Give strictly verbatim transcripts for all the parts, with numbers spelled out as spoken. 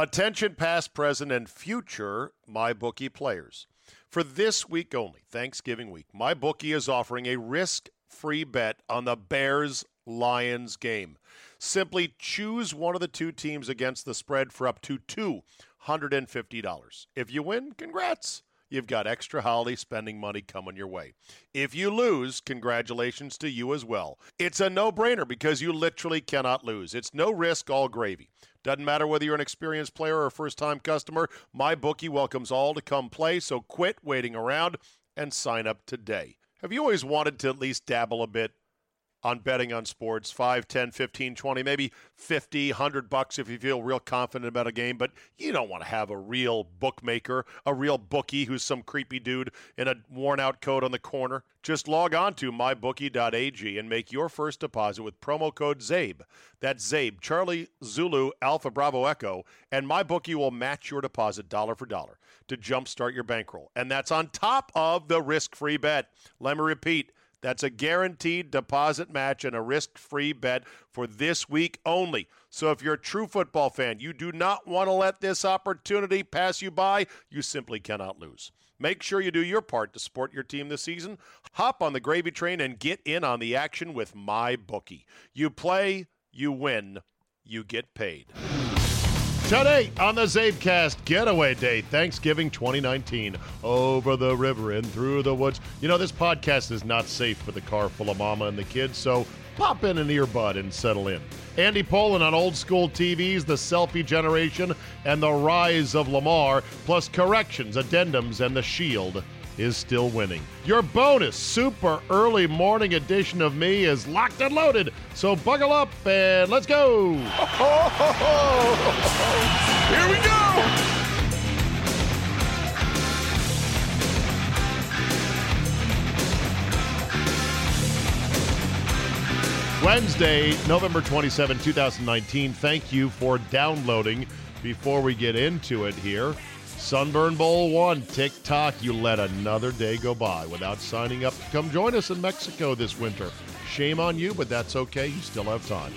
Attention past, present, and future MyBookie players. For this week only, Thanksgiving week, MyBookie is offering a risk-free bet on the Bears-Lions game. Simply choose one of the two teams against the spread for up to two hundred fifty dollars. If you win, congrats. You've got extra holiday spending money coming your way. If you lose, congratulations to you as well. It's a no-brainer because you literally cannot lose. It's no risk, all gravy. Doesn't matter whether you're an experienced player or a first-time customer, MyBookie welcomes all to come play, so quit waiting around and sign up today. Have you always wanted to at least dabble a bit on betting on sports? five, ten, fifteen, twenty, maybe fifty, one hundred bucks if you feel real confident about a game, but you don't want to have a real bookmaker, a real bookie who's some creepy dude in a worn-out coat on the corner. Just log on to my bookie dot a g and make your first deposit with promo code ZABE. That's ZABE, Charlie Zulu Alpha Bravo Echo, and MyBookie will match your deposit dollar for dollar to jumpstart your bankroll. And that's on top of the risk-free bet. Let me repeat. That's a guaranteed deposit match and a risk-free bet for this week only. So if you're a true football fan, you do not want to let this opportunity pass you by. You simply cannot lose. Make sure you do your part to support your team this season. Hop on the gravy train and get in on the action with MyBookie. You play, you win, you get paid. Today on the CzabeCast Getaway Day, Thanksgiving twenty nineteen, over the river and through the woods. You know, this podcast is not safe for the car full of mama and the kids, so pop in an earbud and settle in. Andy Pollin on old school T Vs, the selfie generation, and the rise of Lamar, plus corrections, addendums, and the shield is still winning. Your bonus super early morning edition of me is locked and loaded. So buckle up and let's go. Ho, ho, ho, ho. Here we go. Wednesday, November twenty-seventh, twenty nineteen. Thank you for downloading. Before we get into it here, Sunburn Bowl one, TikTok, you let another day go by without signing up to come join us in Mexico this winter. Shame on you, but that's okay. You still have time.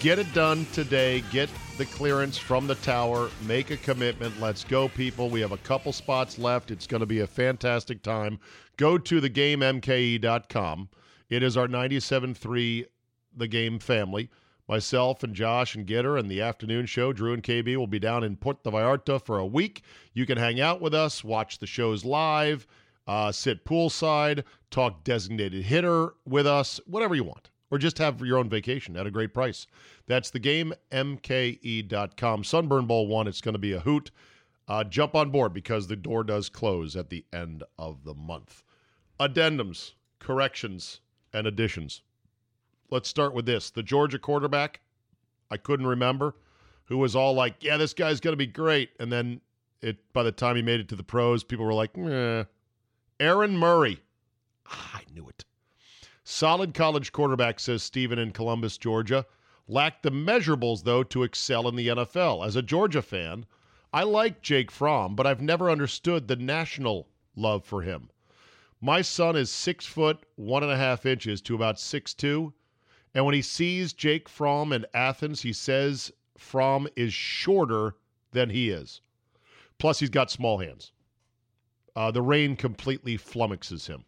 Get it done today. Get the clearance from the tower. Make a commitment. Let's go, people. We have a couple spots left. It's going to be a fantastic time. Go to the game m k e dot com. It is our ninety-seven point three The Game family. Myself and Josh and Gitter and the afternoon show, Drew and K B, will be down in Puerto Vallarta for a week. You can hang out with us, watch the shows live, uh, sit poolside, talk designated hitter with us, whatever you want. Or just have your own vacation at a great price. That's the game m k e dot com. Sunburn Bowl one, it's going to be a hoot. Uh, jump on board because the door does close at the end of the month. Addendums, corrections, and additions. Let's start with this. The Georgia quarterback, I couldn't remember, who was all like, yeah, this guy's going to be great. And then it by the time he made it to the pros, people were like, meh. Aaron Murray. Ah, I knew it. Solid college quarterback, says Stephen in Columbus, Georgia. Lacked the measurables, though, to excel in the N F L. As a Georgia fan, I like Jake Fromm, but I've never understood the national love for him. My son is six foot, one and a half inches to about six two. And when he sees Jake Fromm in Athens, he says Fromm is shorter than he is. Plus, he's got small hands. Uh, the rain completely flummoxes him.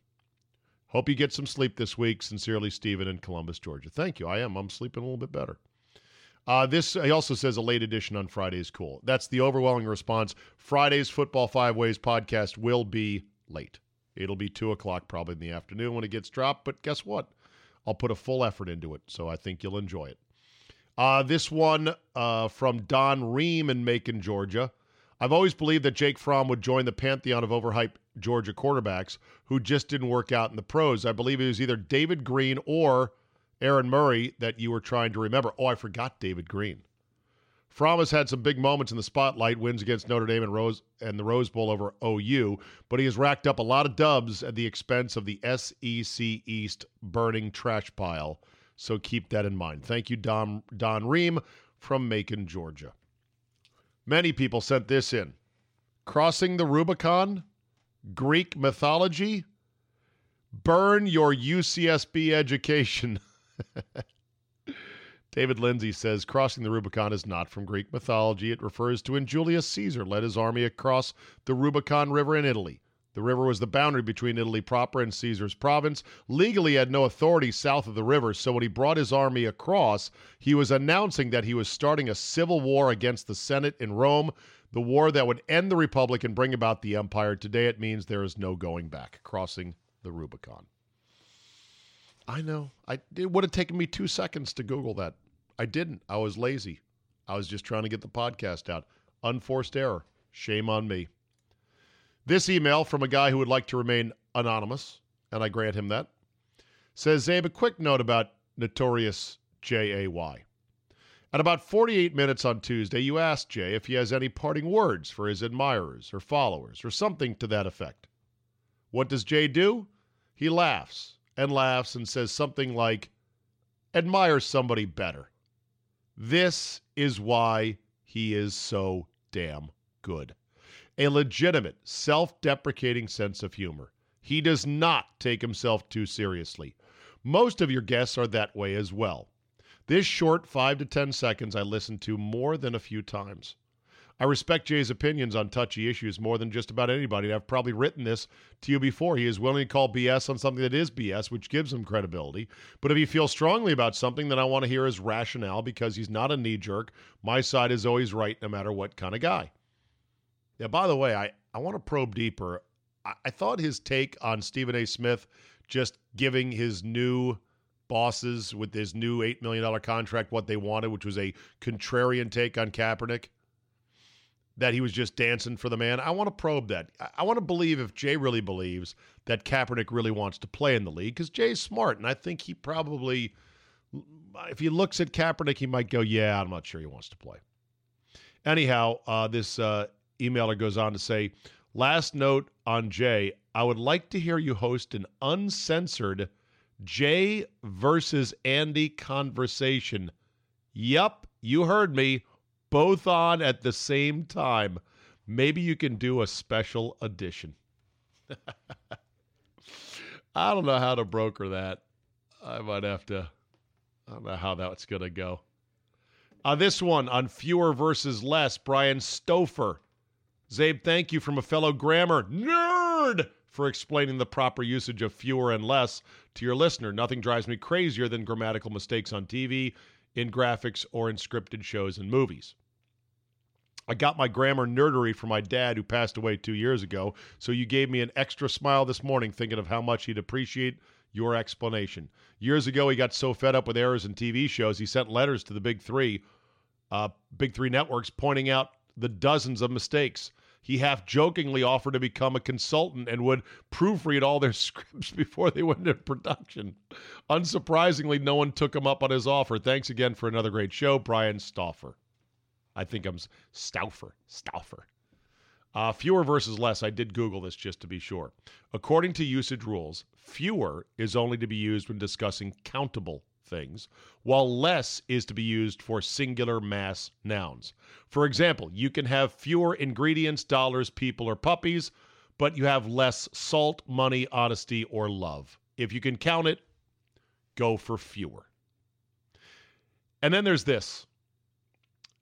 Hope you get some sleep this week. Sincerely, Stephen in Columbus, Georgia. Thank you. I am. I'm sleeping a little bit better. Uh, this, he also says a late edition on Friday is cool. That's the overwhelming response. Friday's Football Five Ways podcast will be late. It'll be two o'clock probably in the afternoon when it gets dropped, but guess what? I'll put a full effort into it, so I think you'll enjoy it. Uh, this one uh, from Don Ream in Macon, Georgia. I've always believed that Jake Fromm would join the pantheon of overhyped Georgia quarterbacks who just didn't work out in the pros. I believe it was either David Green or Aaron Murray that you were trying to remember. Oh, I forgot David Green. Fromm has had some big moments in the spotlight, wins against Notre Dame and, Rose, and the Rose Bowl over O U, but he has racked up a lot of dubs at the expense of the S E C East burning trash pile, so keep that in mind. Thank you, Don, Don Ream from Macon, Georgia. Many people sent this in. Crossing the Rubicon, Greek mythology, burn your U C S B education. David Lindsay says, crossing the Rubicon is not from Greek mythology. It refers to when Julius Caesar led his army across the Rubicon River in Italy. The river was the boundary between Italy proper and Caesar's province. Legally, he had no authority south of the river, so when he brought his army across, he was announcing that he was starting a civil war against the Senate in Rome, the war that would end the Republic and bring about the empire. Today, it means there is no going back. Crossing the Rubicon. I know. I, it would have taken me two seconds to Google that. I didn't. I was lazy. I was just trying to get the podcast out. Unforced error. Shame on me. This email from a guy who would like to remain anonymous, and I grant him that, says, Zabe, a quick note about Notorious J A Y. At about forty-eight minutes on Tuesday, you asked Jay if he has any parting words for his admirers or followers or something to that effect. What does Jay do? He laughs and laughs and says something like, admire somebody better. This is why he is so damn good. A legitimate, self-deprecating sense of humor. He does not take himself too seriously. Most of your guests are that way as well. This short five to ten seconds I listened to more than a few times. I respect Jay's opinions on touchy issues more than just about anybody. I've probably written this to you before. He is willing to call B S on something that is B S, which gives him credibility. But if he feels strongly about something, then I want to hear his rationale because he's not a knee-jerk. My side is always right, no matter what kind of guy. Yeah, by the way, I, I want to probe deeper. I, I thought his take on Stephen A. Smith just giving his new bosses with his new eight million dollars contract what they wanted, which was a contrarian take on Kaepernick, that he was just dancing for the man. I want to probe that. I, I want to believe if Jay really believes that Kaepernick really wants to play in the league, because Jay's smart, and I think he probably, if he looks at Kaepernick, he might go, yeah, I'm not sure he wants to play. Anyhow, uh, this... Uh, emailer goes on to say, last note on Jay, I would like to hear you host an uncensored Jay versus Andy conversation. Yup, you heard me, both on at the same time. Maybe you can do a special edition. I don't know how to broker that. I might have to, I don't know how that's going to go. Uh, this one on fewer versus less, Brian Stouffer. Zabe, thank you from a fellow grammar nerd for explaining the proper usage of fewer and less to your listener. Nothing drives me crazier than grammatical mistakes on T V, in graphics, or in scripted shows and movies. I got my grammar nerdery from my dad, who passed away two years ago, so you gave me an extra smile this morning thinking of how much he'd appreciate your explanation. Years ago, he got so fed up with errors in T V shows, he sent letters to the Big Three, uh, Big Three networks pointing out the dozens of mistakes. He half-jokingly offered to become a consultant and would proofread all their scripts before they went into production. Unsurprisingly, no one took him up on his offer. Thanks again for another great show, Brian Stouffer. I think I'm Stouffer. Stouffer. Uh, fewer versus less. I did Google this just to be sure. According to usage rules, fewer is only to be used when discussing countable things, while less is to be used for singular mass nouns. For example, you can have fewer ingredients, dollars, people, or puppies, but you have less salt, money, honesty, or love. If you can count it, go for fewer. And then there's this.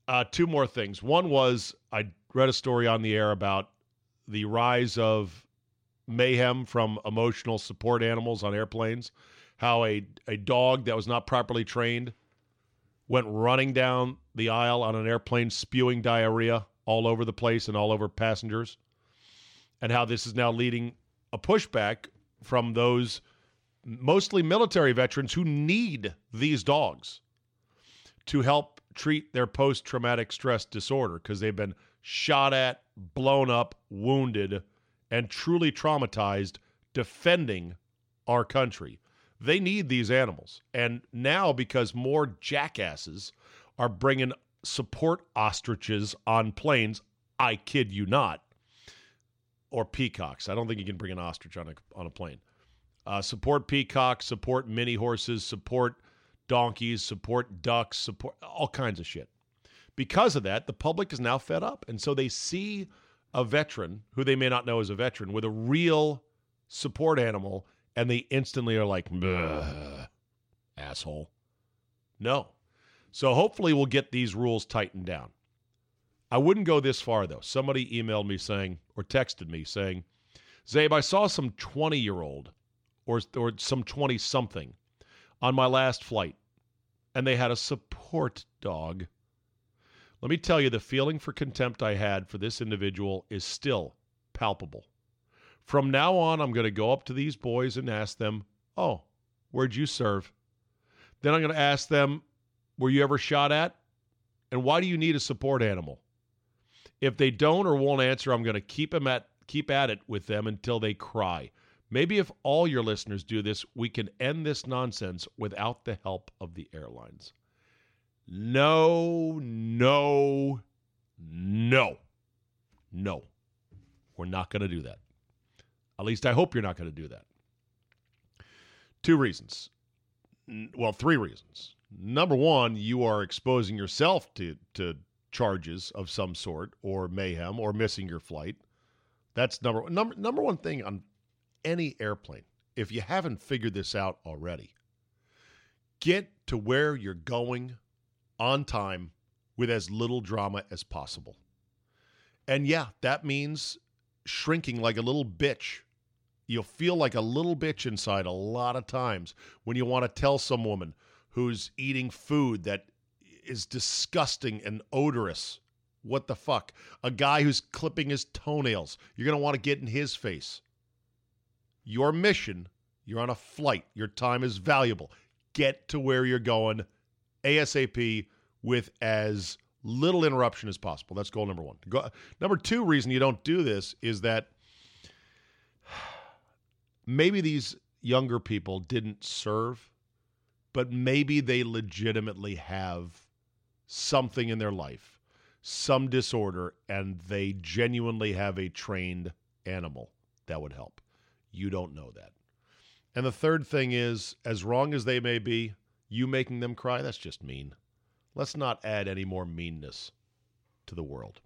Uh, two more things. One was I read a story on the air about the rise of mayhem from emotional support animals on airplanes. How a, a dog that was not properly trained went running down the aisle on an airplane spewing diarrhea all over the place and all over passengers, and how this is now leading a pushback from those mostly military veterans who need these dogs to help treat their post-traumatic stress disorder because they've been shot at, blown up, wounded, and truly traumatized defending our country. They need these animals. And now, because more jackasses are bringing support ostriches on planes, I kid you not, or peacocks. I don't think you can bring an ostrich on a, on a plane. Uh, support peacocks, support mini horses, support donkeys, support ducks, support all kinds of shit. Because of that, the public is now fed up. And so they see a veteran, who they may not know is a veteran, with a real support animal, and they instantly are like, asshole. No. So hopefully we'll get these rules tightened down. I wouldn't go this far, though. Somebody emailed me saying, or texted me saying, Zabe, I saw some twenty-year-old or, or some twenty-something on my last flight, and they had a support dog. Let me tell you, the feeling for contempt I had for this individual is still palpable. From now on, I'm going to go up to these boys and ask them, oh, where'd you serve? Then I'm going to ask them, were you ever shot at? And why do you need a support animal? If they don't or won't answer, I'm going to keep them at keep at it with them until they cry. Maybe if all your listeners do this, we can end this nonsense without the help of the airlines. No, no, no, no. We're not going to do that. At least I hope you're not going to do that. Two reasons. Well, three reasons. Number one, you are exposing yourself to, to charges of some sort or mayhem or missing your flight. That's number one. Number, number one thing on any airplane, if you haven't figured this out already, get to where you're going on time with as little drama as possible. And yeah, that means shrinking like a little bitch. You'll feel like a little bitch inside a lot of times when you want to tell some woman who's eating food that is disgusting and odorous. What the fuck? A guy who's clipping his toenails. You're going to want to get in his face. Your mission, you're on a flight. Your time is valuable. Get to where you're going ASAP with as little interruption as possible. That's goal number one. Go, number two reason you don't do this is that maybe these younger people didn't serve, but maybe they legitimately have something in their life, some disorder, and they genuinely have a trained animal that would help. You don't know that. And the third thing is, as wrong as they may be, you making them cry, that's just mean. Let's not add any more meanness to the world.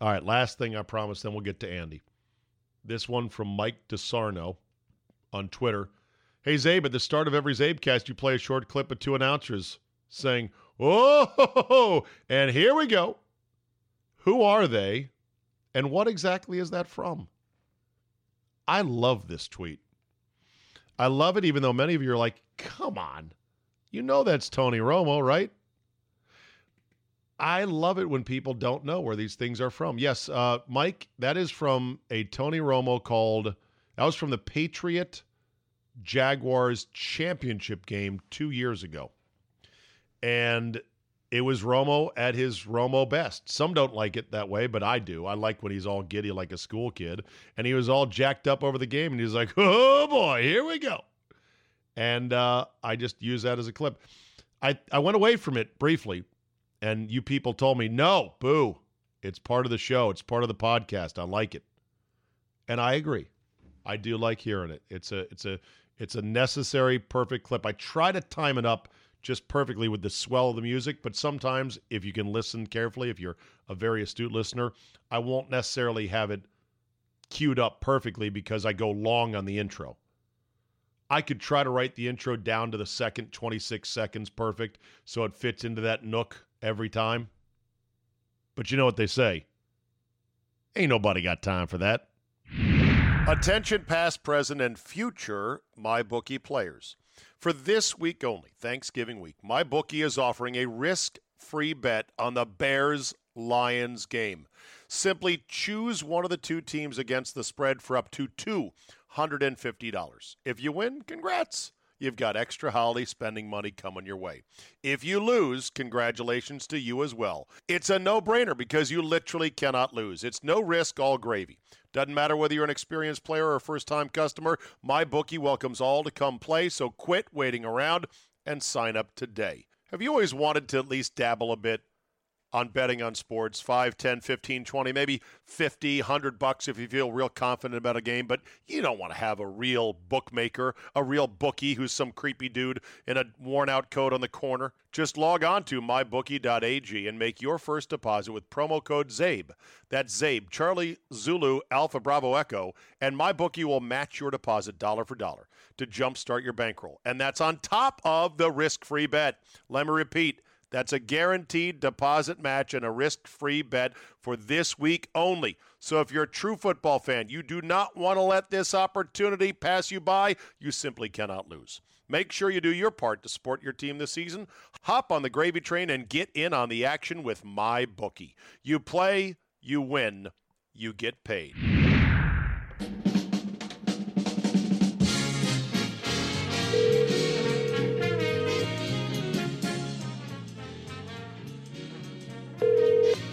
All right, last thing I promise, then we'll get to Andy. This one from Mike DeSarno on Twitter. Hey, Zabe, at the start of every Zabecast, you play a short clip of two announcers saying, oh, and here we go. Who are they? And what exactly is that from? I love this tweet. I love it, even though many of you are like, come on. You know that's Tony Romo, right? I love it when people don't know where these things are from. Yes, uh, Mike, that is from a Tony Romo called, that was from the Patriot Jaguars championship game two years ago. And it was Romo at his Romo best. Some don't like it that way, but I do. I like when he's all giddy like a school kid. And he was all jacked up over the game, and he was like, oh, boy, here we go. And uh, I just use that as a clip. I, I went away from it briefly, and you people told me, no, boo. It's part of the show. It's part of the podcast. I like it. And I agree. I do like hearing it. It's a it's a it's a necessary perfect clip. I try to time it up just perfectly with the swell of the music, but sometimes if you can listen carefully, if you're a very astute listener, I won't necessarily have it queued up perfectly because I go long on the intro. I could try to write the intro down to the second twenty-six seconds perfect so it fits into that nook every time. But you know what they say. Ain't nobody got time for that. Attention past, present, and future MyBookie players. For this week only, Thanksgiving week, MyBookie is offering a risk-free bet on the Bears-Lions game. Simply choose one of the two teams against the spread for up to two hundred fifty dollars. If you win, congrats. You've got extra holiday spending money coming your way. If you lose, congratulations to you as well. It's a no-brainer because you literally cannot lose. It's no risk, all gravy. Doesn't matter whether you're an experienced player or a first-time customer, MyBookie welcomes all to come play, so quit waiting around and sign up today. Have you always wanted to at least dabble a bit? on betting on sports, five, ten, fifteen, twenty, maybe fifty, one hundred bucks if you feel real confident about a game. But you don't want to have a real bookmaker, a real bookie who's some creepy dude in a worn-out coat on the corner. Just log on to my bookie dot a g and make your first deposit with promo code ZABE. That's ZABE, Charlie Zulu Alpha Bravo Echo, and MyBookie will match your deposit dollar for dollar to jumpstart your bankroll. And that's on top of the risk-free bet. Let me repeat. That's a guaranteed deposit match and a risk-free bet for this week only. So if you're a true football fan, you do not want to let this opportunity pass you by. You simply cannot lose. Make sure you do your part to support your team this season. Hop on the gravy train and get in on the action with MyBookie. You play, you win, you get paid.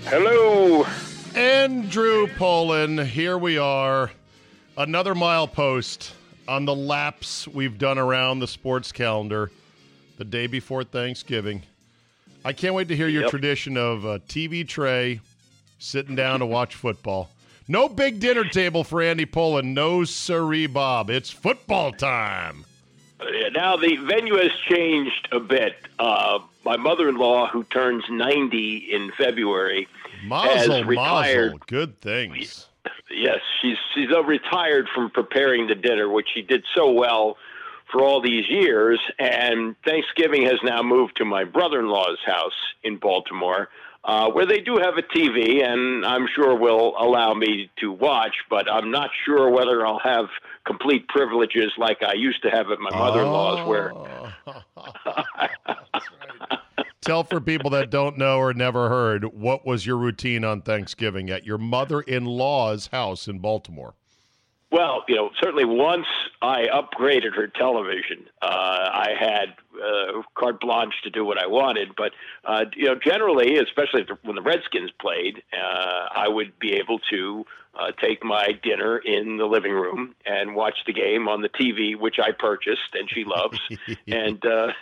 Hello. Andrew Pollin, here we are. Another milepost on the laps we've done around the sports calendar the day before Thanksgiving. I can't wait to hear your yep. tradition of a T V tray, sitting down to watch football. No big dinner table for Andy Pollin. No siree, Bob. It's football time. Now, the venue has changed a bit. Uh, my mother-in-law, who turns ninety in February, mazel, has retired. Mazel. Good things. Yes, she's she's retired from preparing the dinner, which she did so well for all these years. And Thanksgiving has now moved to my brother-in-law's house in Baltimore, uh, where they do have a T V, and I'm sure will allow me to watch, but I'm not sure whether I'll have complete privileges like I used to have at my mother-in-law's. Oh. Where Tell for people that don't know or never heard, what was your routine on Thanksgiving at your mother-in-law's house in Baltimore? Well, you know, certainly once I upgraded her television, uh, I had uh, carte blanche to do what I wanted. But, uh, you know, generally, especially when the Redskins played, uh, I would be able to uh, take my dinner in the living room and watch the game on the T V, which I purchased and she loves, and uh,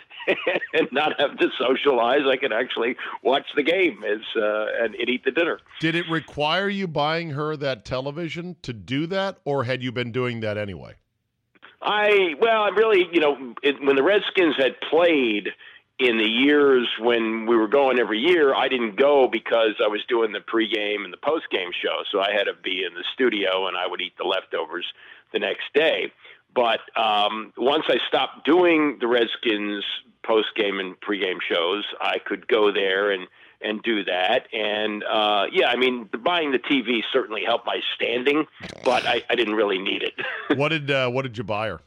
and not have to socialize. I could actually watch the game as uh, and eat the dinner. Did it require you buying her that television to do that, or had you been doing that anyway? I well, I really, you know, it, when the Redskins had played in the years when we were going every year, I didn't go because I was doing the pregame and the postgame show, so I had to be in the studio and I would eat the leftovers the next day. But um, once I stopped doing the Redskins postgame and pregame shows, I could go there and, and do that. And, uh, yeah, I mean, the, buying the T V certainly helped my standing, but I, I didn't really need it. What did uh, what did you buy her?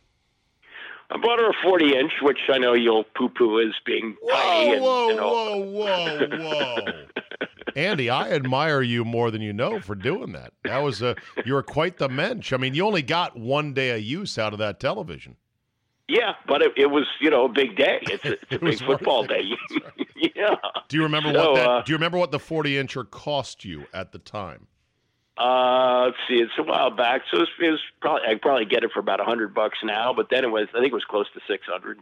I bought her a forty-inch, which I know you'll poo-poo as being whoa, tiny. And, whoa, and whoa, whoa, whoa, whoa. Andy, I admire you more than you know for doing that. That was a, you were quite the mensch. I mean, you only got one day of use out of that television. Yeah, but it, it was, you know, a big day. It's a, it's a big football day. Right. Yeah. Do you remember so, what that, uh, do you remember what the forty-incher cost you at the time? Uh, let's see, it's a while back, so it was, it was probably I probably get it for about a hundred bucks now. But then it was, I think it was close to six hundred.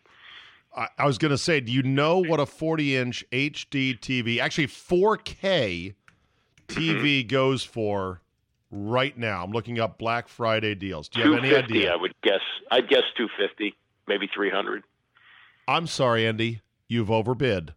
I, I was going to say, do you know what a forty-inch H D T V, actually four K T V, goes for right now? I'm looking up Black Friday deals. Do you have any idea? I would guess. I'd guess two fifty, maybe three hundred. I'm sorry, Andy, you've overbid.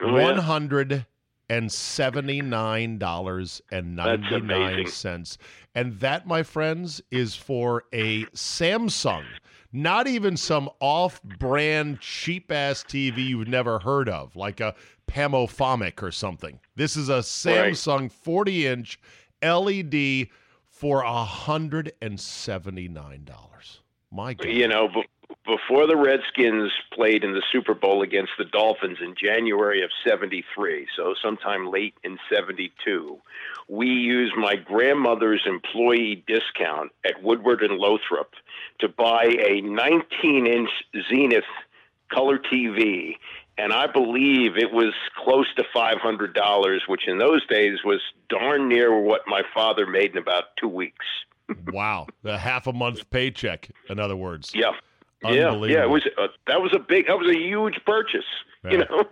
Oh, yeah. One hundred. And seventy-nine dollars and ninety-nine cents. And that, my friends, is for a Samsung, not even some off-brand, cheap-ass T V you've never heard of, like a Pamofomic or something. This is a Samsung forty-inch L E D for one hundred seventy-nine dollars. My God. You know, but before the Redskins played in the Super Bowl against the Dolphins in January of seventy-three, so sometime late in seventy-two, we used my grandmother's employee discount at Woodward and Lothrop to buy a nineteen-inch Zenith color T V, and I believe it was close to five hundred dollars, which in those days was darn near what my father made in about two weeks. Wow, the half a month paycheck, in other words. Yeah. Yeah, yeah, it was a, that was a big, that was a huge purchase, yeah. You know.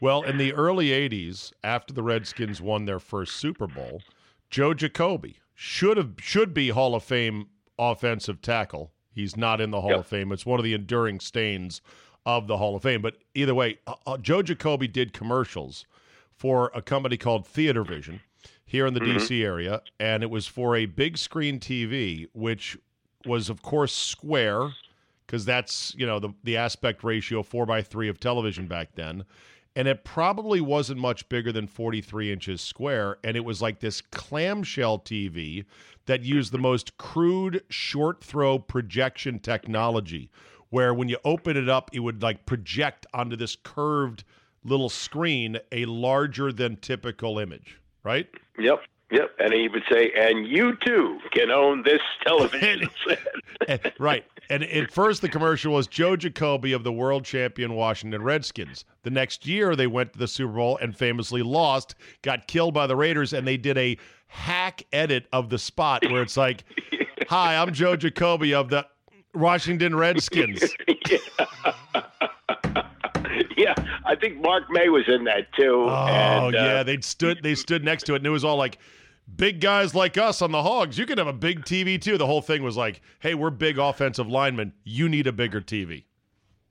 Well, in the early eighties, after the Redskins won their first Super Bowl, Joe Jacoby should have should be Hall of Fame offensive tackle. He's not in the Hall yep. of Fame. It's one of the enduring stains of the Hall of Fame. But either way, uh, Joe Jacoby did commercials for a company called Theater Vision here in the mm-hmm. D C area, and it was for a big screen T V, which was, of course, square, because that's, you know, the, the aspect ratio four by three of television back then. And it probably wasn't much bigger than forty-three inches square. And it was like this clamshell T V that used the most crude short throw projection technology, where when you open it up, it would like project onto this curved little screen a larger than typical image, right? Yep. Yep, and he would say, and you too can own this television set. Right, and at first the commercial was Joe Jacoby of the world champion Washington Redskins. The next year they went to the Super Bowl and famously lost, got killed by the Raiders, and they did a hack edit of the spot where it's like, hi, I'm Joe Jacoby of the Washington Redskins. Yeah. Yeah, I think Mark May was in that too. Oh, and, uh, yeah, they stood they stood next to it, and it was all like, big guys like us on the Hogs, you can have a big T V too. The whole thing was like, hey, we're big offensive linemen, you need a bigger T V.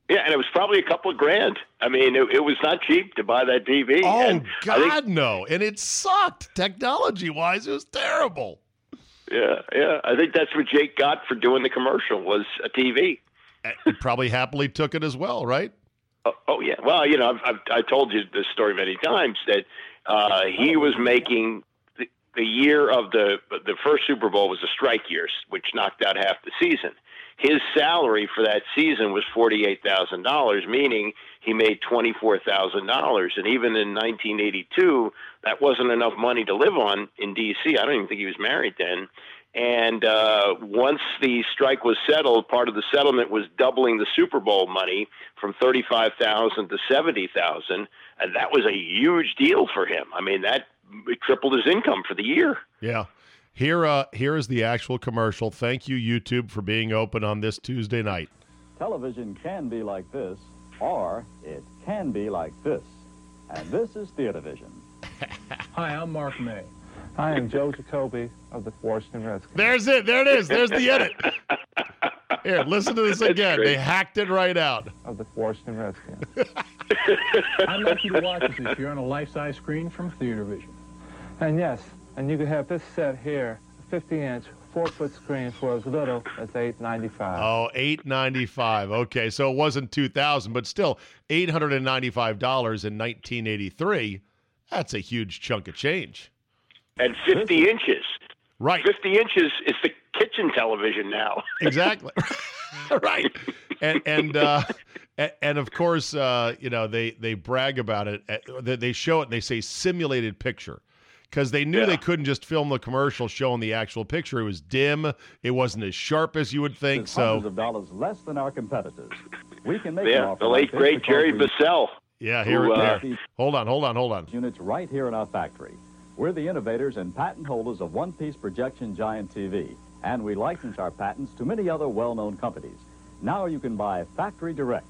Yeah, and it was probably a couple of grand. I mean, it, it was not cheap to buy that T V. Oh, and God, I think, no, and it sucked. Technology-wise, it was terrible. Yeah, yeah, I think that's what Jake got for doing the commercial, was a T V. He probably happily took it as well, right? Oh, yeah. Well, you know, I've, I've I told you this story many times that uh, he was making the, the year of the the first Super Bowl was a strike year, which knocked out half the season. His salary for that season was forty-eight thousand dollars, meaning he made twenty-four thousand dollars. And even in nineteen eighty-two, that wasn't enough money to live on in D C. I don't even think he was married then. And uh, once the strike was settled, part of the settlement was doubling the Super Bowl money from thirty-five thousand dollars to seventy thousand dollars, and that was a huge deal for him. I mean, that tripled his income for the year. Yeah. Here, uh, here is the actual commercial. Thank you, YouTube, for being open on this Tuesday night. Television can be like this, or it can be like this. And this is Theater Vision. Hi, I'm Mark May. I am Joe Jacoby of the Washington Redskins. There's it. There it is. There's the edit. Here, listen to this again. They hacked it right out. Of the Washington Redskins. I'd like you to watch this if you're on a life-size screen from Theater Vision. And yes, and you can have this set here, a fifty-inch, four-foot screen for as little as eight dollars and ninety-five cents. Oh, eight dollars and ninety-five cents. Okay, so it wasn't two thousand dollars, but still eight hundred ninety-five dollars in nineteen eighty-three. That's a huge chunk of change. And fifty inches. Right. fifty inches is the kitchen television now. Exactly. Right. And, and, uh, and of course, uh, you know, they, they brag about it. They show it and they say simulated picture, because they knew yeah. they couldn't just film the commercial showing the actual picture. It was dim. It wasn't as sharp as you would think. It's so hundreds of dollars less than our competitors. We can make yeah, an offer. The late, like great Jerry Bissell. Yeah, here who, uh, there. Hold on, hold on, hold on. Units right here in our factory. We're the innovators and patent holders of one-piece projection giant T V, and we license our patents to many other well-known companies. Now you can buy factory direct.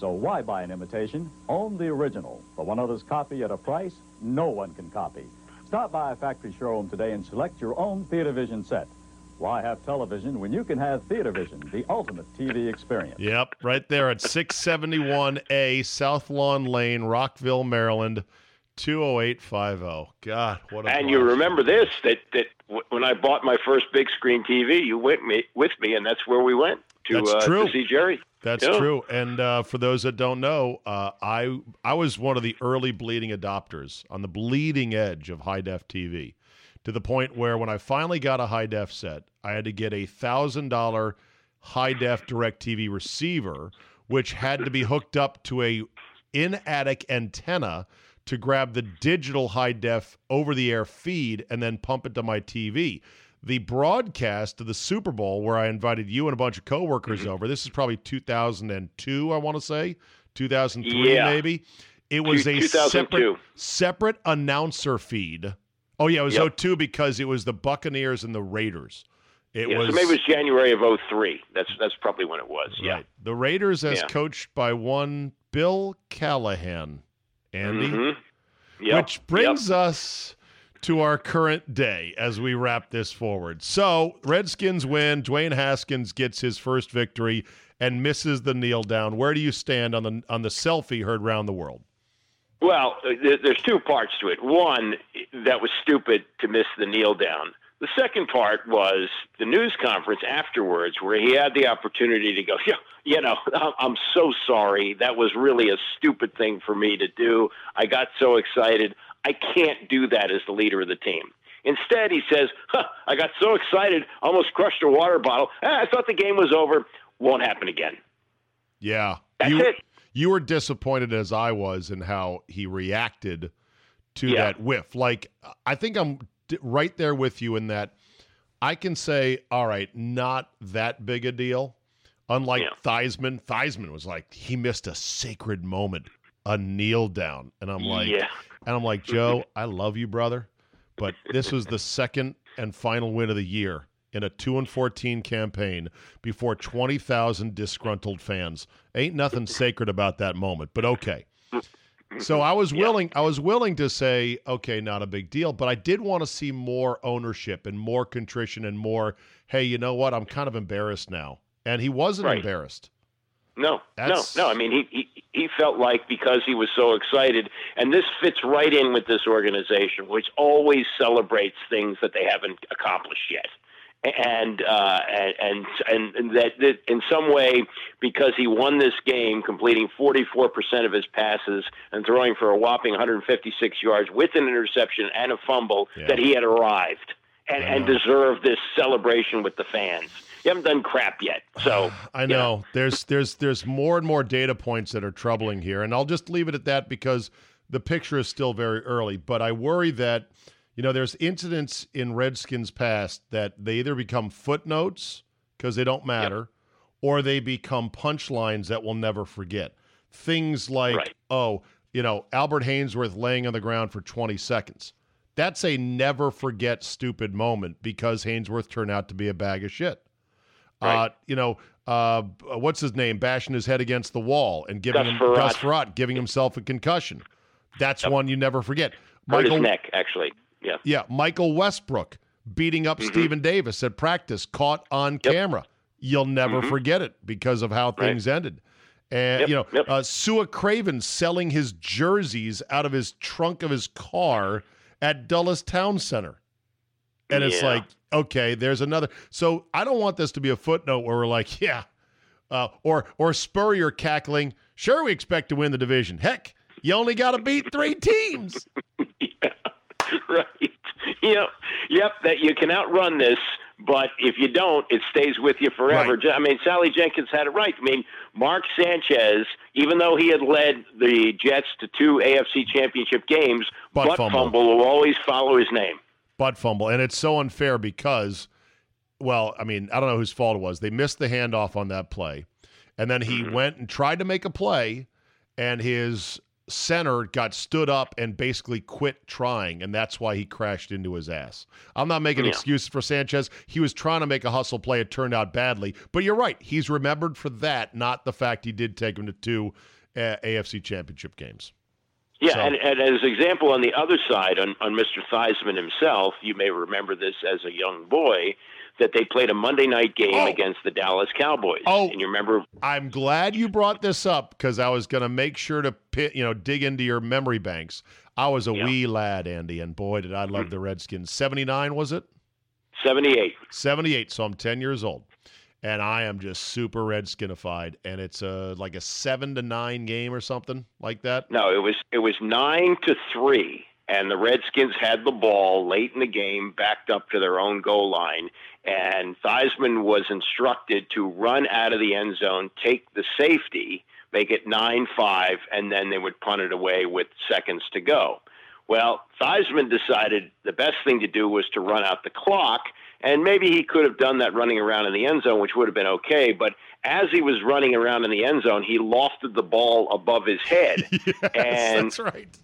So why buy an imitation? Own the original. For one other's copy at a price no one can copy. Stop by a factory showroom today and select your own Theater Vision set. Why have television when you can have Theater Vision, the ultimate T V experience? Yep, right there at six seventy-one A South Lawn Lane, Rockville, Maryland. two oh eight five oh. God, what a And blast. You remember this, that, that w- when I bought my first big screen T V, you went me, with me, and that's where we went to, uh, to see Jerry. That's you know? true. And uh, for those that don't know, uh, I I was one of the early bleeding adopters on the bleeding edge of high-def T V, to the point where when I finally got a high-def set, I had to get a one thousand dollars high-def DirecTV receiver, which had to be hooked up to a in-attic antenna to grab the digital high-def over-the-air feed and then pump it to my T V. The broadcast of the Super Bowl, where I invited you and a bunch of coworkers over, this is probably two thousand two, I want to say, two thousand three yeah. maybe. It was a separate, separate announcer feed. Oh, yeah, it was yep. oh two because it was the Buccaneers and the Raiders. It yeah, was, so maybe it was January of oh three. That's, that's probably when it was, right. yeah. The Raiders as yeah. coached by one Bill Callahan. Andy. Mm-hmm. Yep. Which brings yep. us to our current day as we wrap this forward. So Redskins win. Dwayne Haskins gets his first victory and misses the kneel down. Where do you stand on the on the selfie heard around the world? Well, there's two parts to it. One, that was stupid to miss the kneel down. The second part was the news conference afterwards where he had the opportunity to go, yeah, you know, I'm so sorry. That was really a stupid thing for me to do. I got so excited. I can't do that as the leader of the team. Instead, he says, huh, I got so excited, almost crushed a water bottle. Ah, I thought the game was over. Won't happen again. Yeah. That's you- it. You were disappointed, as I was, in how he reacted to yeah. that whiff. Like, I think I'm right there with you in that I can say, all right, not that big a deal. Unlike yeah. Theismann, Theismann was like, he missed a sacred moment, a kneel down. And I'm like, yeah. and I'm like, Joe, I love you, brother, but this was the second and final win of the year in a two and fourteen campaign before twenty thousand disgruntled fans. Ain't nothing sacred about that moment, but okay. So I was willing yeah. I was willing to say, okay, not a big deal, but I did want to see more ownership and more contrition and more, hey, you know what, I'm kind of embarrassed now. And he wasn't right. embarrassed. No, That's... no, no. I mean, he, he he felt like because he was so excited, and this fits right in with this organization, which always celebrates things that they haven't accomplished yet. And, uh, and and and that, that in some way, because he won this game, completing forty-four percent of his passes and throwing for a whopping one hundred fifty-six yards with an interception and a fumble, yeah. that he had arrived and, and deserved this celebration with the fans. You haven't done crap yet, so I know. You know there's there's there's more and more data points that are troubling here, and I'll just leave it at that because the picture is still very early. But I worry that. You know, there's incidents in Redskins past that they either become footnotes because they don't matter, yep. or they become punchlines that we'll never forget. Things like, right. oh, you know, Albert Haynesworth laying on the ground for twenty seconds. That's a never forget stupid moment because Haynesworth turned out to be a bag of shit. Right. Uh, you know, uh, what's his name? Bashing his head against the wall and giving Gus him Frerotte. Gus Frerotte, giving himself a concussion. That's yep. one you never forget. Michael, hurt his neck, actually. Yeah. yeah, Michael Westbrook beating up mm-hmm. Stephen Davis at practice, caught on yep. camera. You'll never mm-hmm. forget it because of how things right. ended. And, yep. you know, yep. uh, Sue Craven selling his jerseys out of his trunk of his car at Dulles Town Center. And yeah. it's like, okay, there's another. So I don't want this to be a footnote where we're like, yeah. Uh, or or Spurrier cackling, sure, we expect to win the division. Heck, you only got to beat three teams. yeah. Right. Yep. Yep. That you can outrun this, but if you don't, it stays with you forever. Right. I mean, Sally Jenkins had it right. I mean, Mark Sanchez, even though he had led the Jets to two A F C championship games, butt, butt fumble. fumble will always follow his name. Butt fumble. And it's so unfair because, well, I mean, I don't know whose fault it was. They missed the handoff on that play. And then he mm-hmm. went and tried to make a play, and his center got stood up and basically quit trying, and that's why he crashed into his ass. I'm not making yeah. excuses for Sanchez. He was trying to make a hustle play. It turned out badly. But you're right. He's remembered for that, not the fact he did take him to two uh, A F C championship games. Yeah, so. and, and as an example on the other side, on, on Mister Theismann himself, you may remember this as a young boy, that they played a Monday night game oh. against the Dallas Cowboys. Oh, and you remember? I'm glad you brought this up because I was going to make sure to pit, you know, dig into your memory banks. I was a yeah. wee lad, Andy, and boy, did I love mm-hmm. the Redskins. seventy-nine, was it? seventy-eight. seventy-eight, so I'm ten years old, and I am just super Redskinified, and it's a, like a seven to nine game or something like that? No, it was it was nine to three. And the Redskins had the ball late in the game, backed up to their own goal line. And Theismann was instructed to run out of the end zone, take the safety, make it nine five, and then they would punt it away with seconds to go. Well, Theismann decided the best thing to do was to run out the clock, and maybe he could have done that running around in the end zone, which would have been okay. But as he was running around in the end zone, he lofted the ball above his head. yes, and that's right.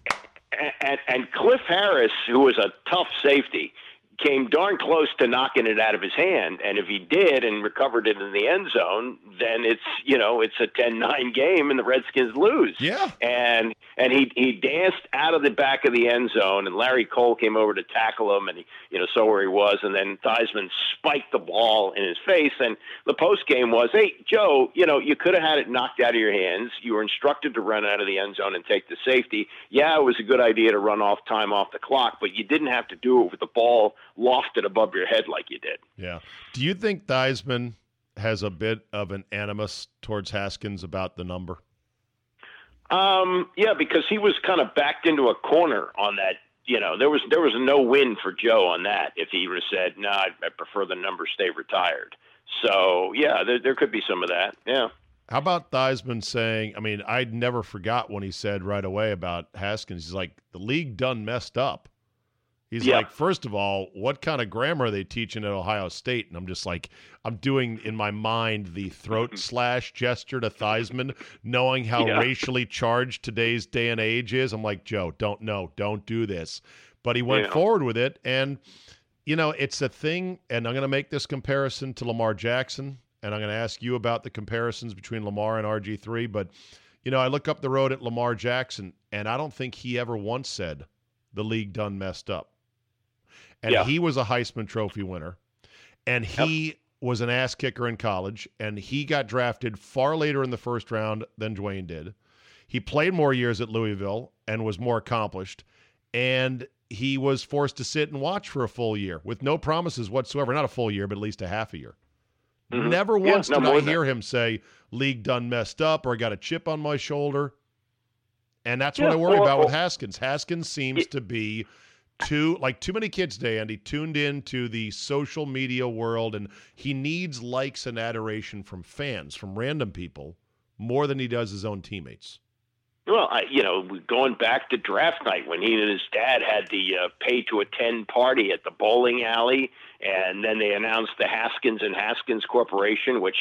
And, and Cliff Harris, who was a tough safety, came darn close to knocking it out of his hand. And if he did and recovered it in the end zone, then it's, you know, it's a ten nine game and the Redskins lose. Yeah. And and he, he danced out of the back of the end zone, and Larry Cole came over to tackle him, and he, you know, saw where he was, and then Theismann spiked the ball in his face. And the post game was, hey, Joe, you know, you could have had it knocked out of your hands. You were instructed to run out of the end zone and take the safety. Yeah, it was a good idea to run off time off the clock, but you didn't have to do it with the ball lofted above your head like you did. Yeah. Do you think Theismann has a bit of an animus towards Haskins about the number? Um, yeah, because he was kind of backed into a corner on that. You know, there was there was no win for Joe on that if he would have said, no, nah, I prefer the number stay retired. So, yeah, there, there could be some of that, yeah. How about Theismann saying, I mean, I never forgot when he said right away about Haskins, he's like, the league done messed up. He's yeah. like, first of all, what kind of grammar are they teaching at Ohio State? And I'm just like, I'm doing in my mind the throat slash gesture to Theismann, knowing how yeah. racially charged today's day and age is. I'm like, Joe, don't no, don't do this. But he went yeah. forward with it. And, you know, it's a thing. And I'm going to make this comparison to Lamar Jackson. And I'm going to ask you about the comparisons between Lamar and R G three. But, you know, I look up the road at Lamar Jackson, and I don't think he ever once said the league done messed up. And yeah. he was a Heisman Trophy winner, and he yep. was an ass kicker in college, and he got drafted far later in the first round than Dwayne did. He played more years at Louisville and was more accomplished, and he was forced to sit and watch for a full year with no promises whatsoever. Not a full year, but at least a half a year. Mm-hmm. Never once yeah, did no I hear that. him say, league done messed up, or I got a chip on my shoulder. And that's yeah, what I worry well, about well, with Haskins. Haskins seems it, to be... Too, like too many kids today, Andy, tuned into the social media world, and he needs likes and adoration from fans, from random people, more than he does his own teammates. Well, I, you know, going back to draft night when he and his dad had the uh, pay-to-attend party at the bowling alley, and then they announced the Haskins and Haskins Corporation, which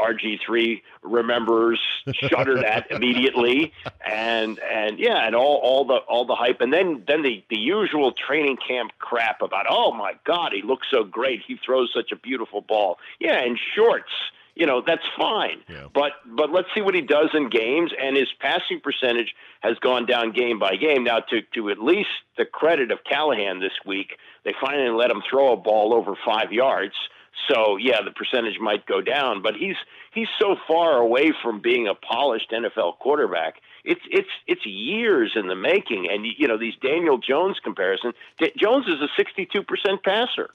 R G three remembers shuddered at immediately, and and yeah, and all, all the all the hype, and then then the, the usual training camp crap about, oh my God, he looks so great, he throws such a beautiful ball, yeah, in shorts. You know, that's fine, yeah. but but let's see what he does in games. And his passing percentage has gone down game by game. Now, to, to at least the credit of Callahan this week, they finally let him throw a ball over five yards. So, yeah, the percentage might go down, but he's he's so far away from being a polished N F L quarterback. It's it's it's years in the making. And, you know, these Daniel Jones comparison, Jones is a sixty-two percent passer.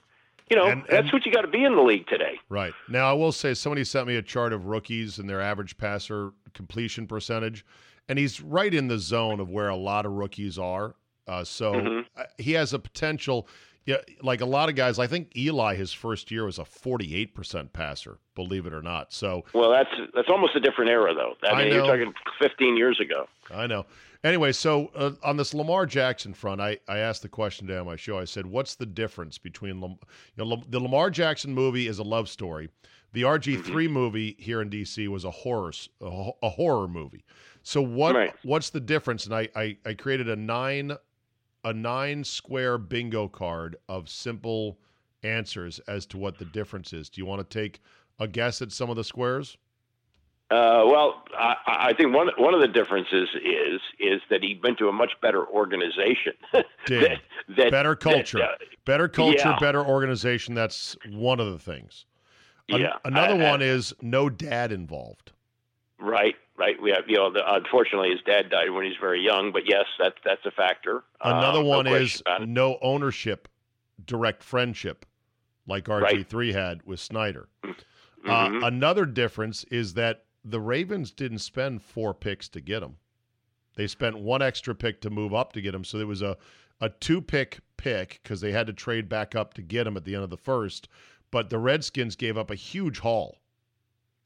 You know, and, and, that's what you got to be in the league today. Right. Now, I will say somebody sent me a chart of rookies and their average passer completion percentage, and he's right in the zone of where a lot of rookies are. Uh, so mm-hmm. he has a potential, you know, like a lot of guys. I think Eli, his first year, was a forty-eight percent passer, believe it or not. So, well, that's that's almost a different era, though. I, I mean, know. You're talking fifteen years ago. I know. Anyway, so uh, on this Lamar Jackson front, I, I asked the question today on my show. I said, what's the difference between Lam- you know, Lam- the Lamar Jackson movie is a love story. The R G three mm-hmm. movie here in D C was a horror a, a horror movie. So what right. what's the difference? And I, I, I created a nine a nine square bingo card of simple answers as to what the difference is. Do you want to take a guess at some of the squares? Uh, well, I, I think one one of the differences is is that he went to a much better organization. that, that, better culture. That, uh, better culture, yeah. better organization. That's one of the things. An- yeah. Another I, I, one is no dad involved. Right, right. We have, you know, the, unfortunately his dad died when he was very young, but yes, that's that's a factor. Another uh, one no is no ownership, direct friendship, like R G three right. had with Snyder. Mm-hmm. Uh, another difference is that the Ravens didn't spend four picks to get him. They spent one extra pick to move up to get him. So there was a, a two-pick pick because they had to trade back up to get him at the end of the first. But the Redskins gave up a huge haul,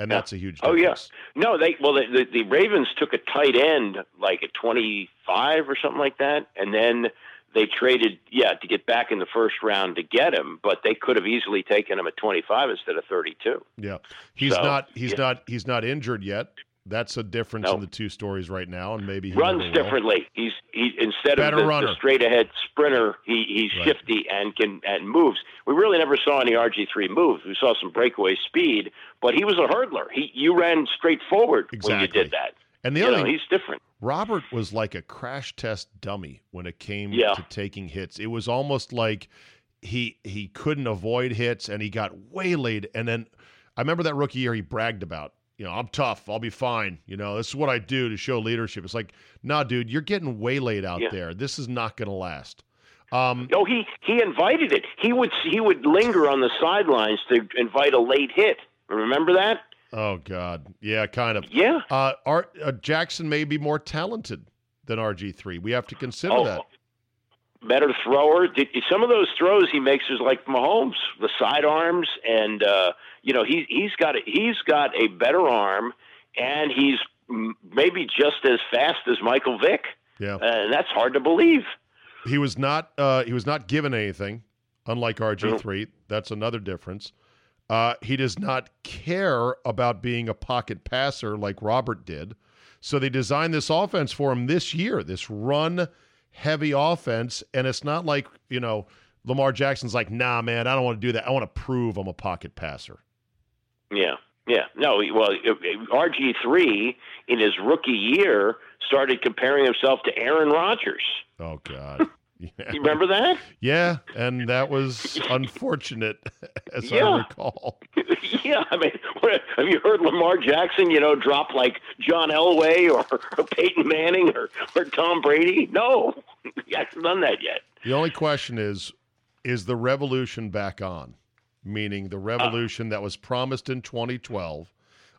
and yeah. that's a huge difference. Oh, yes. Yeah. No, they well, the, the, the Ravens took a tight end like at twenty-five or something like that, and then they traded, yeah, to get back in the first round to get him, but they could have easily taken him at twenty-five instead of thirty-two. Yeah, he's so, not he's yeah. not he's not injured yet. That's a difference nope. in the two stories right now, and maybe he runs differently. Well. He's he instead Better of the, the straight ahead sprinter, he, he's right. shifty and can and moves. We really never saw any R G three moves. We saw some breakaway speed, but he was a hurdler. He you ran straight forward exactly. when you did that. And the you other know, thing, he's different. Robert was like a crash test dummy when it came yeah. to taking hits. It was almost like he he couldn't avoid hits, and he got waylaid. And then I remember that rookie year he bragged about. You know, I'm tough. I'll be fine. You know, this is what I do to show leadership. It's like, nah, dude, you're getting waylaid out yeah. there. This is not going to last. Um, no, he he invited it. He would he would linger on the sidelines to invite a late hit. Remember that? Oh God, yeah, kind of. Yeah. Uh, R, uh, Jackson may be more talented than R G three. We have to consider oh, that. Better thrower. Did, some of those throws he makes is like Mahomes, the sidearms, and uh, you know he he's got a, he's got a better arm, and he's m- maybe just as fast as Michael Vick. Yeah, uh, and that's hard to believe. He was not uh, he was not given anything, unlike R G three. Mm-hmm. That's another difference. Uh, he does not care about being a pocket passer like Robert did. So they designed this offense for him this year, this run-heavy offense. And it's not like, you know, Lamar Jackson's like, nah, man, I don't want to do that. I want to prove I'm a pocket passer. Yeah, yeah. No, well, R G three in his rookie year started comparing himself to Aaron Rodgers. Oh, God. Yeah. You remember that? Yeah, and that was unfortunate, as yeah. I recall. Yeah, I mean, what, have you heard Lamar Jackson, you know, drop like John Elway or, or Peyton Manning or, or Tom Brady? No, he hasn't done that yet. The only question is, is the revolution back on? Meaning the revolution uh, that was promised in twenty twelve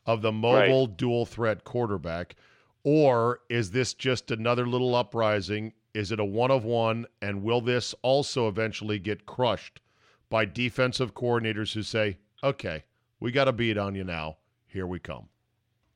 of the mobile right. dual-threat quarterback, or is this just another little uprising? Is it a one-of-one, and will this also eventually get crushed by defensive coordinators who say, okay, we got a beat on you now, here we come?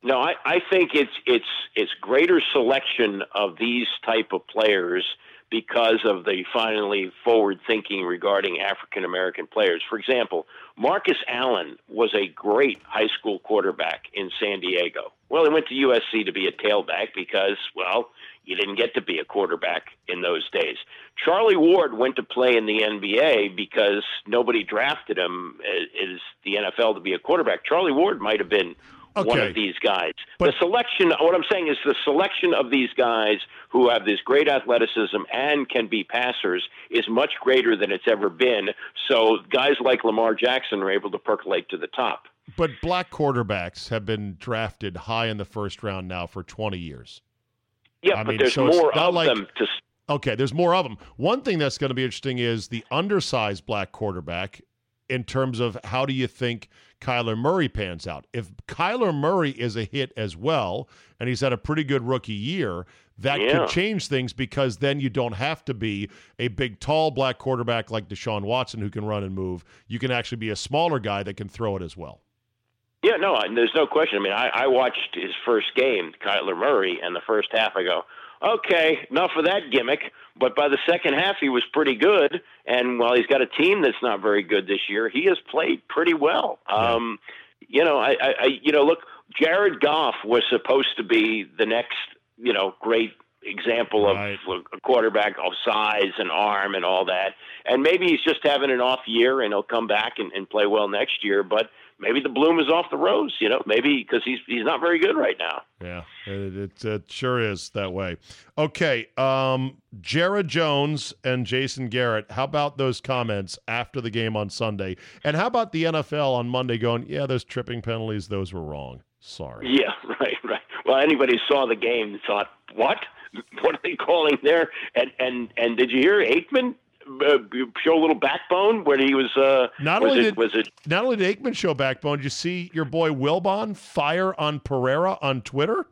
No, I, I think it's it's it's greater selection of these type of players because of the finally forward thinking regarding African-American players. For example, Marcus Allen was a great high school quarterback in San Diego. Well, he went to U S C to be a tailback because, well, you didn't get to be a quarterback in those days. Charlie Ward went to play in the N B A because nobody drafted him as the N F L to be a quarterback. Charlie Ward might have been okay. one of these guys. But the selection, what I'm saying is the selection of these guys who have this great athleticism and can be passers is much greater than it's ever been. So guys like Lamar Jackson are able to percolate to the top. But black quarterbacks have been drafted high in the first round now for twenty years. Yeah, I but mean, there's so more of like, them. To... Okay, there's more of them. One thing that's going to be interesting is the undersized black quarterback in terms of how do you think Kyler Murray pans out. If Kyler Murray is a hit as well, and he's had a pretty good rookie year, that yeah. could change things because then you don't have to be a big, tall black quarterback like Deshaun Watson who can run and move. You can actually be a smaller guy that can throw it as well. Yeah, no, there's no question. I mean, I, I watched his first game, Kyler Murray, and the first half I go, okay, enough of that gimmick. But by the second half, he was pretty good. And while he's got a team that's not very good this year, he has played pretty well. Yeah. Um, you know, I, I, you know, look, Jared Goff was supposed to be the next, you know, great example of right. a quarterback of size and arm and all that. And maybe he's just having an off year and he'll come back and, and play well next year. But maybe the bloom is off the rose, you know, maybe because he's he's not very good right now. Yeah, it, it, it sure is that way. Okay, um, Jared Jones and Jason Garrett, how about those comments after the game on Sunday? And how about the N F L on Monday going, yeah, those tripping penalties, those were wrong. Sorry. Yeah, right, right. Well, anybody who saw the game thought, what? What are they calling there? And and, and did you hear Aikman Uh, show a little backbone when he was uh not was only it, did was it not only did Aikman show backbone, did you see your boy Wilbon fire on Pereira on Twitter?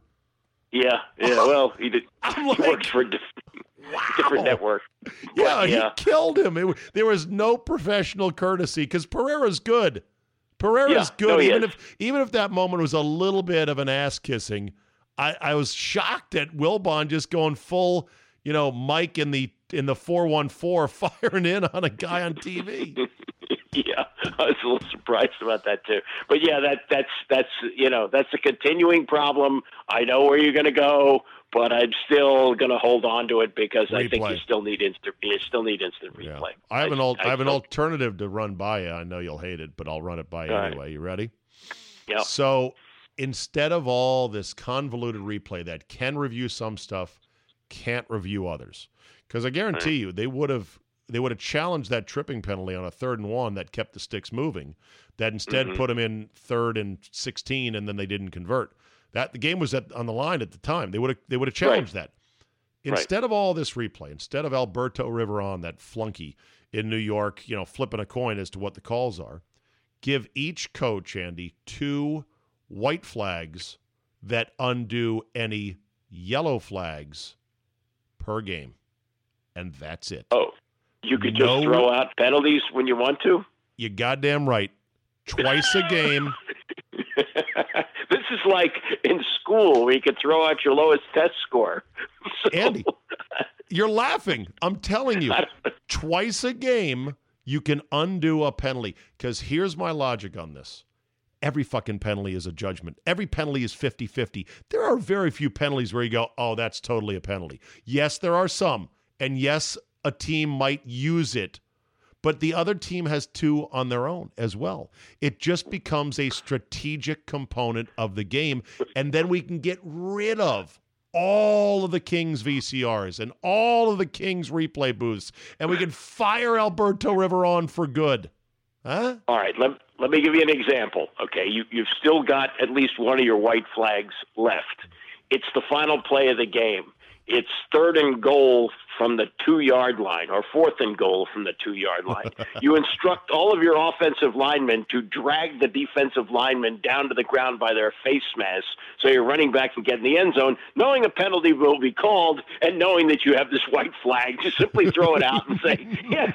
Yeah, yeah. Well, he did. Like, he works for a different, wow. different network. Yeah, but, yeah, he killed him. It, there was no professional courtesy because Pereira's good. Pereira's yeah, good. No, even is. if even if that moment was a little bit of an ass kissing, I, I was shocked at Wilbon just going full, you know, Mike in the in the four one four firing in on a guy on T V. Yeah, I was a little surprised about that too. But yeah, that that's that's you know that's a continuing problem. I know where you're going to go, but I'm still going to hold on to it because replay. I think you still need instant. You still need instant replay. Yeah. I have an al- I, I have an alternative to run by you. I know you'll hate it, but I'll run it by you all anyway. Right. You ready? Yeah. So instead of all this convoluted replay that can review some stuff, can't review others, because I guarantee right. you they would have. They would have challenged that tripping penalty on a third and one that kept the sticks moving. That instead mm-hmm. put them in third and sixteen, and then they didn't convert. That the game was at, on the line at the time. They would have they would have challenged right. that. Instead right. of all this replay, instead of Alberto Riveron, that flunky in New York, you know, flipping a coin as to what the calls are, give each coach, Andy, two white flags that undo any yellow flags per game, and that's it. Oh. You could just no, throw out penalties when you want to? You're goddamn right. Twice a game. This is like in school where you could throw out your lowest test score. So... Andy, you're laughing. I'm telling you. Twice a game, you can undo a penalty. Because here's my logic on this. Every fucking penalty is a judgment. Every penalty is fifty-fifty. There are very few penalties where you go, oh, that's totally a penalty. Yes, there are some. And yes, a team might use it, but the other team has two on their own as well. It just becomes a strategic component of the game, and then we can get rid of all of the Kings V C Rs and all of the Kings replay booths, and we can fire Alberto Riveron for good. Huh? All right, let, let me give you an example. Okay, you, you've still got at least one of your white flags left. It's the final play of the game. It's third and goal from the two-yard line or fourth and goal from the two-yard line. You instruct all of your offensive linemen to drag the defensive linemen down to the ground by their face mask so your running back can get in the end zone, knowing a penalty will be called and knowing that you have this white flag. Just simply throw it out and say, yes,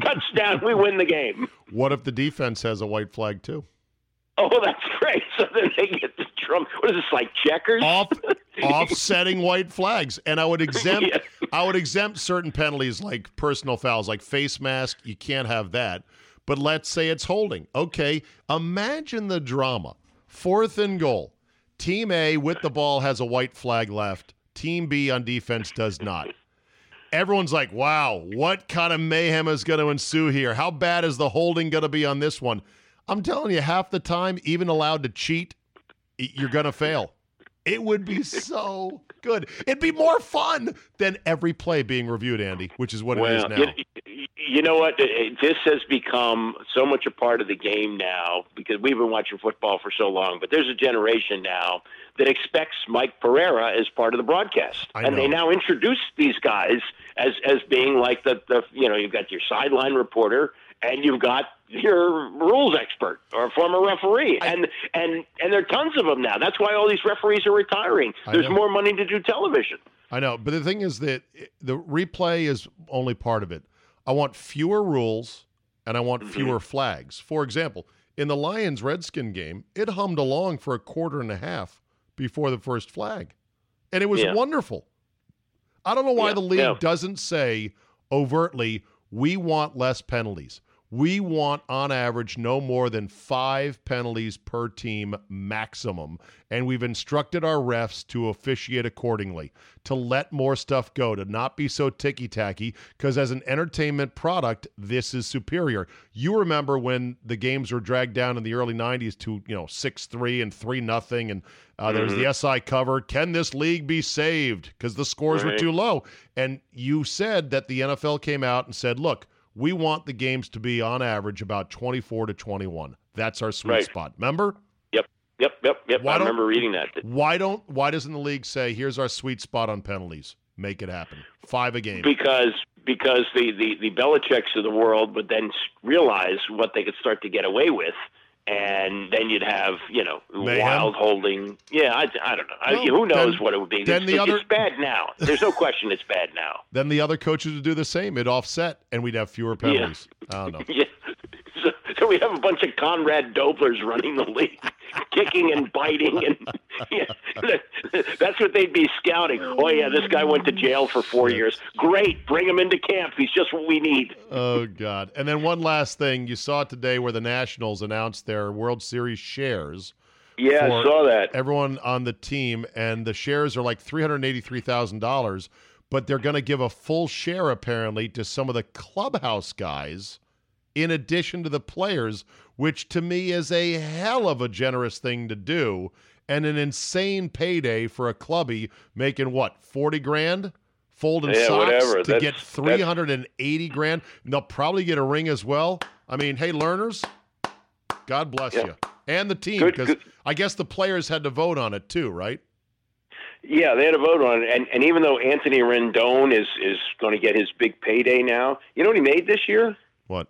touchdown, we win the game. What if the defense has a white flag too? Oh, that's great. So then they get the drum. What is this, like checkers? Off, offsetting white flags. And I would exempt yeah. I would exempt certain penalties like personal fouls, like face mask. You can't have that. But let's say it's holding. Okay, imagine the drama. Fourth and goal. Team A with the ball has a white flag left. Team B on defense does not. Everyone's like, wow, what kind of mayhem is going to ensue here? How bad is the holding going to be on this one? I'm telling you, half the time, even allowed to cheat, you're going to fail. It would be so good. It'd be more fun than every play being reviewed, Andy, which is what well, it is now. You, you know what? This has become so much a part of the game now because we've been watching football for so long, but there's a generation now that expects Mike Pereira as part of the broadcast. And they now introduce these guys as, as being like the, the, you know, you've got your sideline reporter, and you've got your rules expert or former referee. And, I, and and there are tons of them now. That's why all these referees are retiring. There's more money to do television. I know. But the thing is that the replay is only part of it. I want fewer rules, and I want fewer flags. For example, in the Lions-Redskin game, it hummed along for a quarter and a half before the first flag. And it was yeah. wonderful. I don't know why yeah, the league yeah. doesn't say overtly, we want less penalties. We want, on average, no more than five penalties per team maximum, and we've instructed our refs to officiate accordingly, to let more stuff go, to not be so ticky-tacky, because as an entertainment product, this is superior. You remember when the games were dragged down in the early nineties to, you know, six three and three nothing, and uh, mm-hmm. there's the S I cover, can this league be saved? Because the scores right. were too low. And you said that the N F L came out and said, look, we want the games to be, on average, about twenty-four to twenty-one. That's our sweet right. spot. Remember? Yep, yep, yep, yep. Why I remember reading that. Why don't? Why doesn't the league say, here's our sweet spot on penalties? Make it happen. Five a game. Because because the, the, the Belichick's of the world would then realize what they could start to get away with, and then you'd have, you know, Mayhem. wild holding. Yeah, I, I don't know. Well, I, who knows then, what it would be. Then it's, the other... it's bad now. There's no question it's bad now. Then the other coaches would do the same. It'd offset, and we'd have fewer penalties. Yeah. I don't know. Yeah. So, so we have a bunch of Conrad Doblers running the league, kicking and biting and yeah. That's what they'd be scouting. Oh, yeah, this guy went to jail for four yes. years. Great. Bring him into camp. He's just what we need. Oh, God. And then one last thing. You saw today where the Nationals announced their World Series shares. Yeah, I saw that. Everyone on the team, and the shares are like three hundred eighty-three thousand dollars, but they're going to give a full share, apparently, to some of the clubhouse guys in addition to the players, which to me is a hell of a generous thing to do, and an insane payday for a clubby making, what, forty grand? Folding yeah, socks whatever. to that's, get three hundred eighty grand. And they'll probably get a ring as well. I mean, hey, learners, God bless yeah. you. And the team, because I guess the players had to vote on it too, right? Yeah, they had a vote on it, and, and even though Anthony Rendon is, is going to get his big payday now, you know what he made this year? What?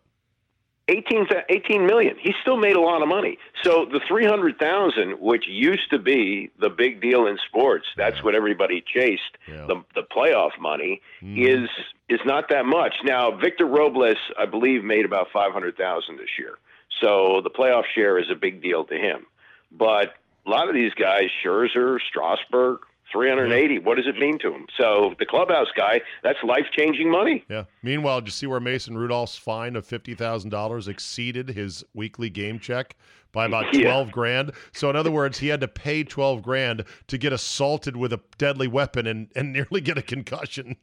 eighteen, eighteen million. He still made a lot of money. So the three hundred thousand, which used to be the big deal in sports, that's yeah. what everybody chased, yeah. the the playoff money, mm. is is not that much. Now, Victor Robles, I believe, made about five hundred thousand this year. So the playoff share is a big deal to him. But a lot of these guys, Scherzer, Strasburg, three hundred eighty. Yeah. What does it mean to him? So the clubhouse guy, that's life-changing money. Yeah. Meanwhile, did you see where Mason Rudolph's fine of fifty thousand dollars exceeded his weekly game check by about twelve yeah. grand? So in other words, he had to pay twelve grand to get assaulted with a deadly weapon and, and nearly get a concussion.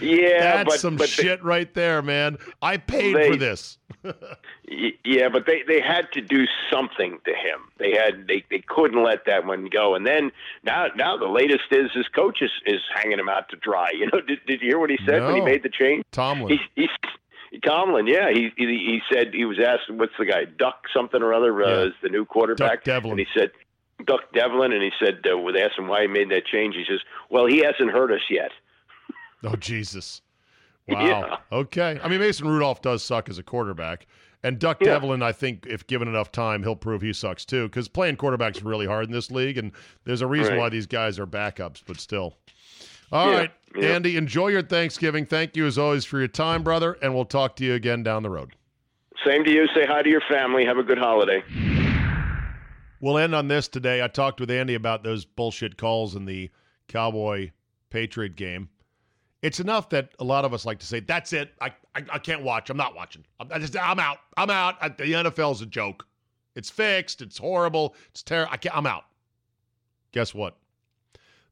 Yeah, that's but, some but shit they, right there, man. I paid they, for this. yeah, but they, they had to do something to him. They had they, they couldn't let that one go. And then now now the latest is his coach is, is hanging him out to dry. You know, did, did you hear what he said no. when he made the change? Tomlin. He, he, Tomlin, yeah, he, he he said he was asked what's the guy Duck something or other uh, yeah. is the new quarterback, Duck Devlin. And he said Duck Devlin, and he said uh, when they asked him why he made that change, he says, "Well, he hasn't hurt us yet." Oh, Jesus. Wow. Yeah. Okay. I mean, Mason Rudolph does suck as a quarterback. And Duck yeah. Devlin, I think, if given enough time, he'll prove he sucks too, because playing quarterback's really hard in this league, and there's a reason right. why these guys are backups, but still. All yeah. right, yeah. Andy, enjoy your Thanksgiving. Thank you, as always, for your time, brother, and we'll talk to you again down the road. Same to you. Say hi to your family. Have a good holiday. We'll end on this today. I talked with Andy about those bullshit calls in the Cowboy-Patriot game. It's enough that a lot of us like to say, that's it. I I, I can't watch. I'm not watching. I'm, I just, I'm out. I'm out. I, the N F L's a joke. It's fixed. It's horrible. It's terrible. I'm out. Guess what?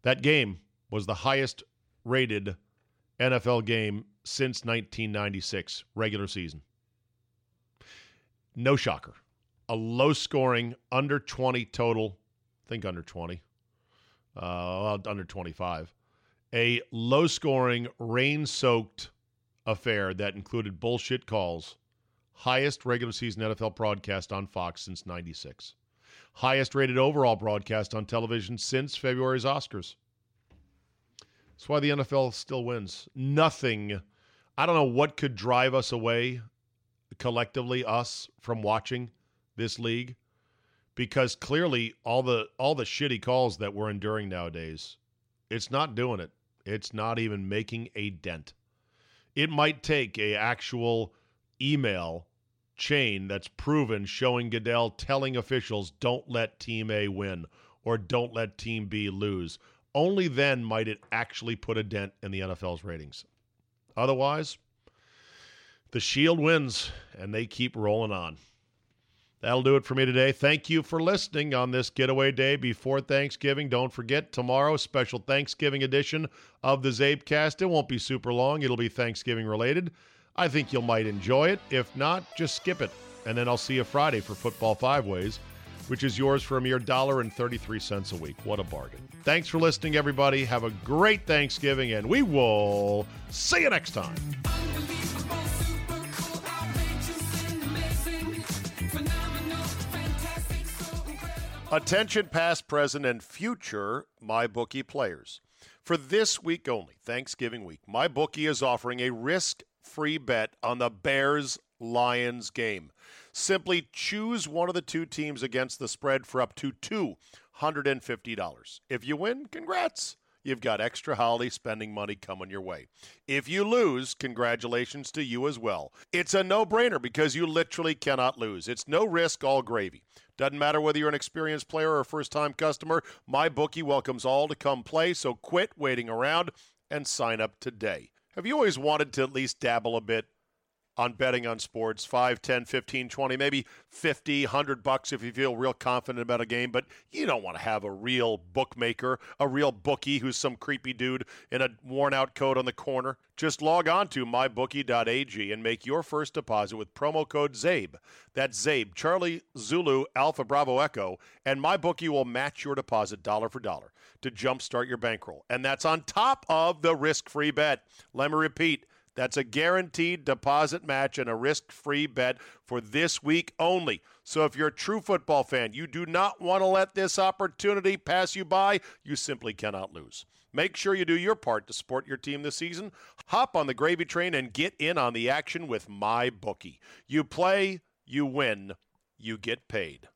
That game was the highest rated N F L game since nineteen ninety-six, regular season. No shocker. A low scoring, under twenty total. I think under twenty. Uh, under twenty-five. A low-scoring, rain-soaked affair that included bullshit calls. Highest regular season N F L broadcast on Fox since ninety-six. Highest rated overall broadcast on television since February's Oscars. That's why the N F L still wins. Nothing. I don't know what could drive us away, collectively, us, from watching this league. Because clearly, all the all the shitty calls that we're enduring nowadays, it's not doing it. It's not even making a dent. It might take an actual email chain that's proven showing Goodell telling officials, don't let Team A win or don't let Team B lose. Only then might it actually put a dent in the N F L's ratings. Otherwise, the Shield wins, and they keep rolling on. That'll do it for me today. Thank you for listening on this getaway day before Thanksgiving. Don't forget, tomorrow, special Thanksgiving edition of the CzabeCast. It won't be super long. It'll be Thanksgiving-related. I think you might enjoy it. If not, just skip it. And then I'll see you Friday for Football Five Ways, which is yours for a mere one dollar and thirty-three cents a week. What a bargain. Thanks for listening, everybody. Have a great Thanksgiving, and we will see you next time. Attention past, present, and future MyBookie players. For this week only, Thanksgiving week, MyBookie is offering a risk-free bet on the Bears-Lions game. Simply choose one of the two teams against the spread for up to two hundred fifty dollars. If you win, congrats. you've got extra holiday spending money coming your way. If you lose, congratulations to you as well. It's a no-brainer because you literally cannot lose. It's no risk, all gravy. Doesn't matter whether you're an experienced player or a first-time customer, MyBookie welcomes all to come play, so quit waiting around and sign up today. Have you always wanted to at least dabble a bit on betting on sports? five, ten, fifteen, twenty, maybe fifty, one hundred bucks if you feel real confident about a game, but you don't want to have a real bookmaker, a real bookie who's some creepy dude in a worn-out coat on the corner. Just log on to my bookie dot a g and make your first deposit with promo code ZABE. That's ZABE, Charlie Zulu Alpha Bravo Echo, and MyBookie will match your deposit dollar for dollar to jumpstart your bankroll. And that's on top of the risk-free bet. Let me repeat. That's a guaranteed deposit match and a risk-free bet for this week only. So if you're a true football fan, you do not want to let this opportunity pass you by. You simply cannot lose. Make sure you do your part to support your team this season. Hop on the gravy train and get in on the action with MyBookie. You play, you win, you get paid.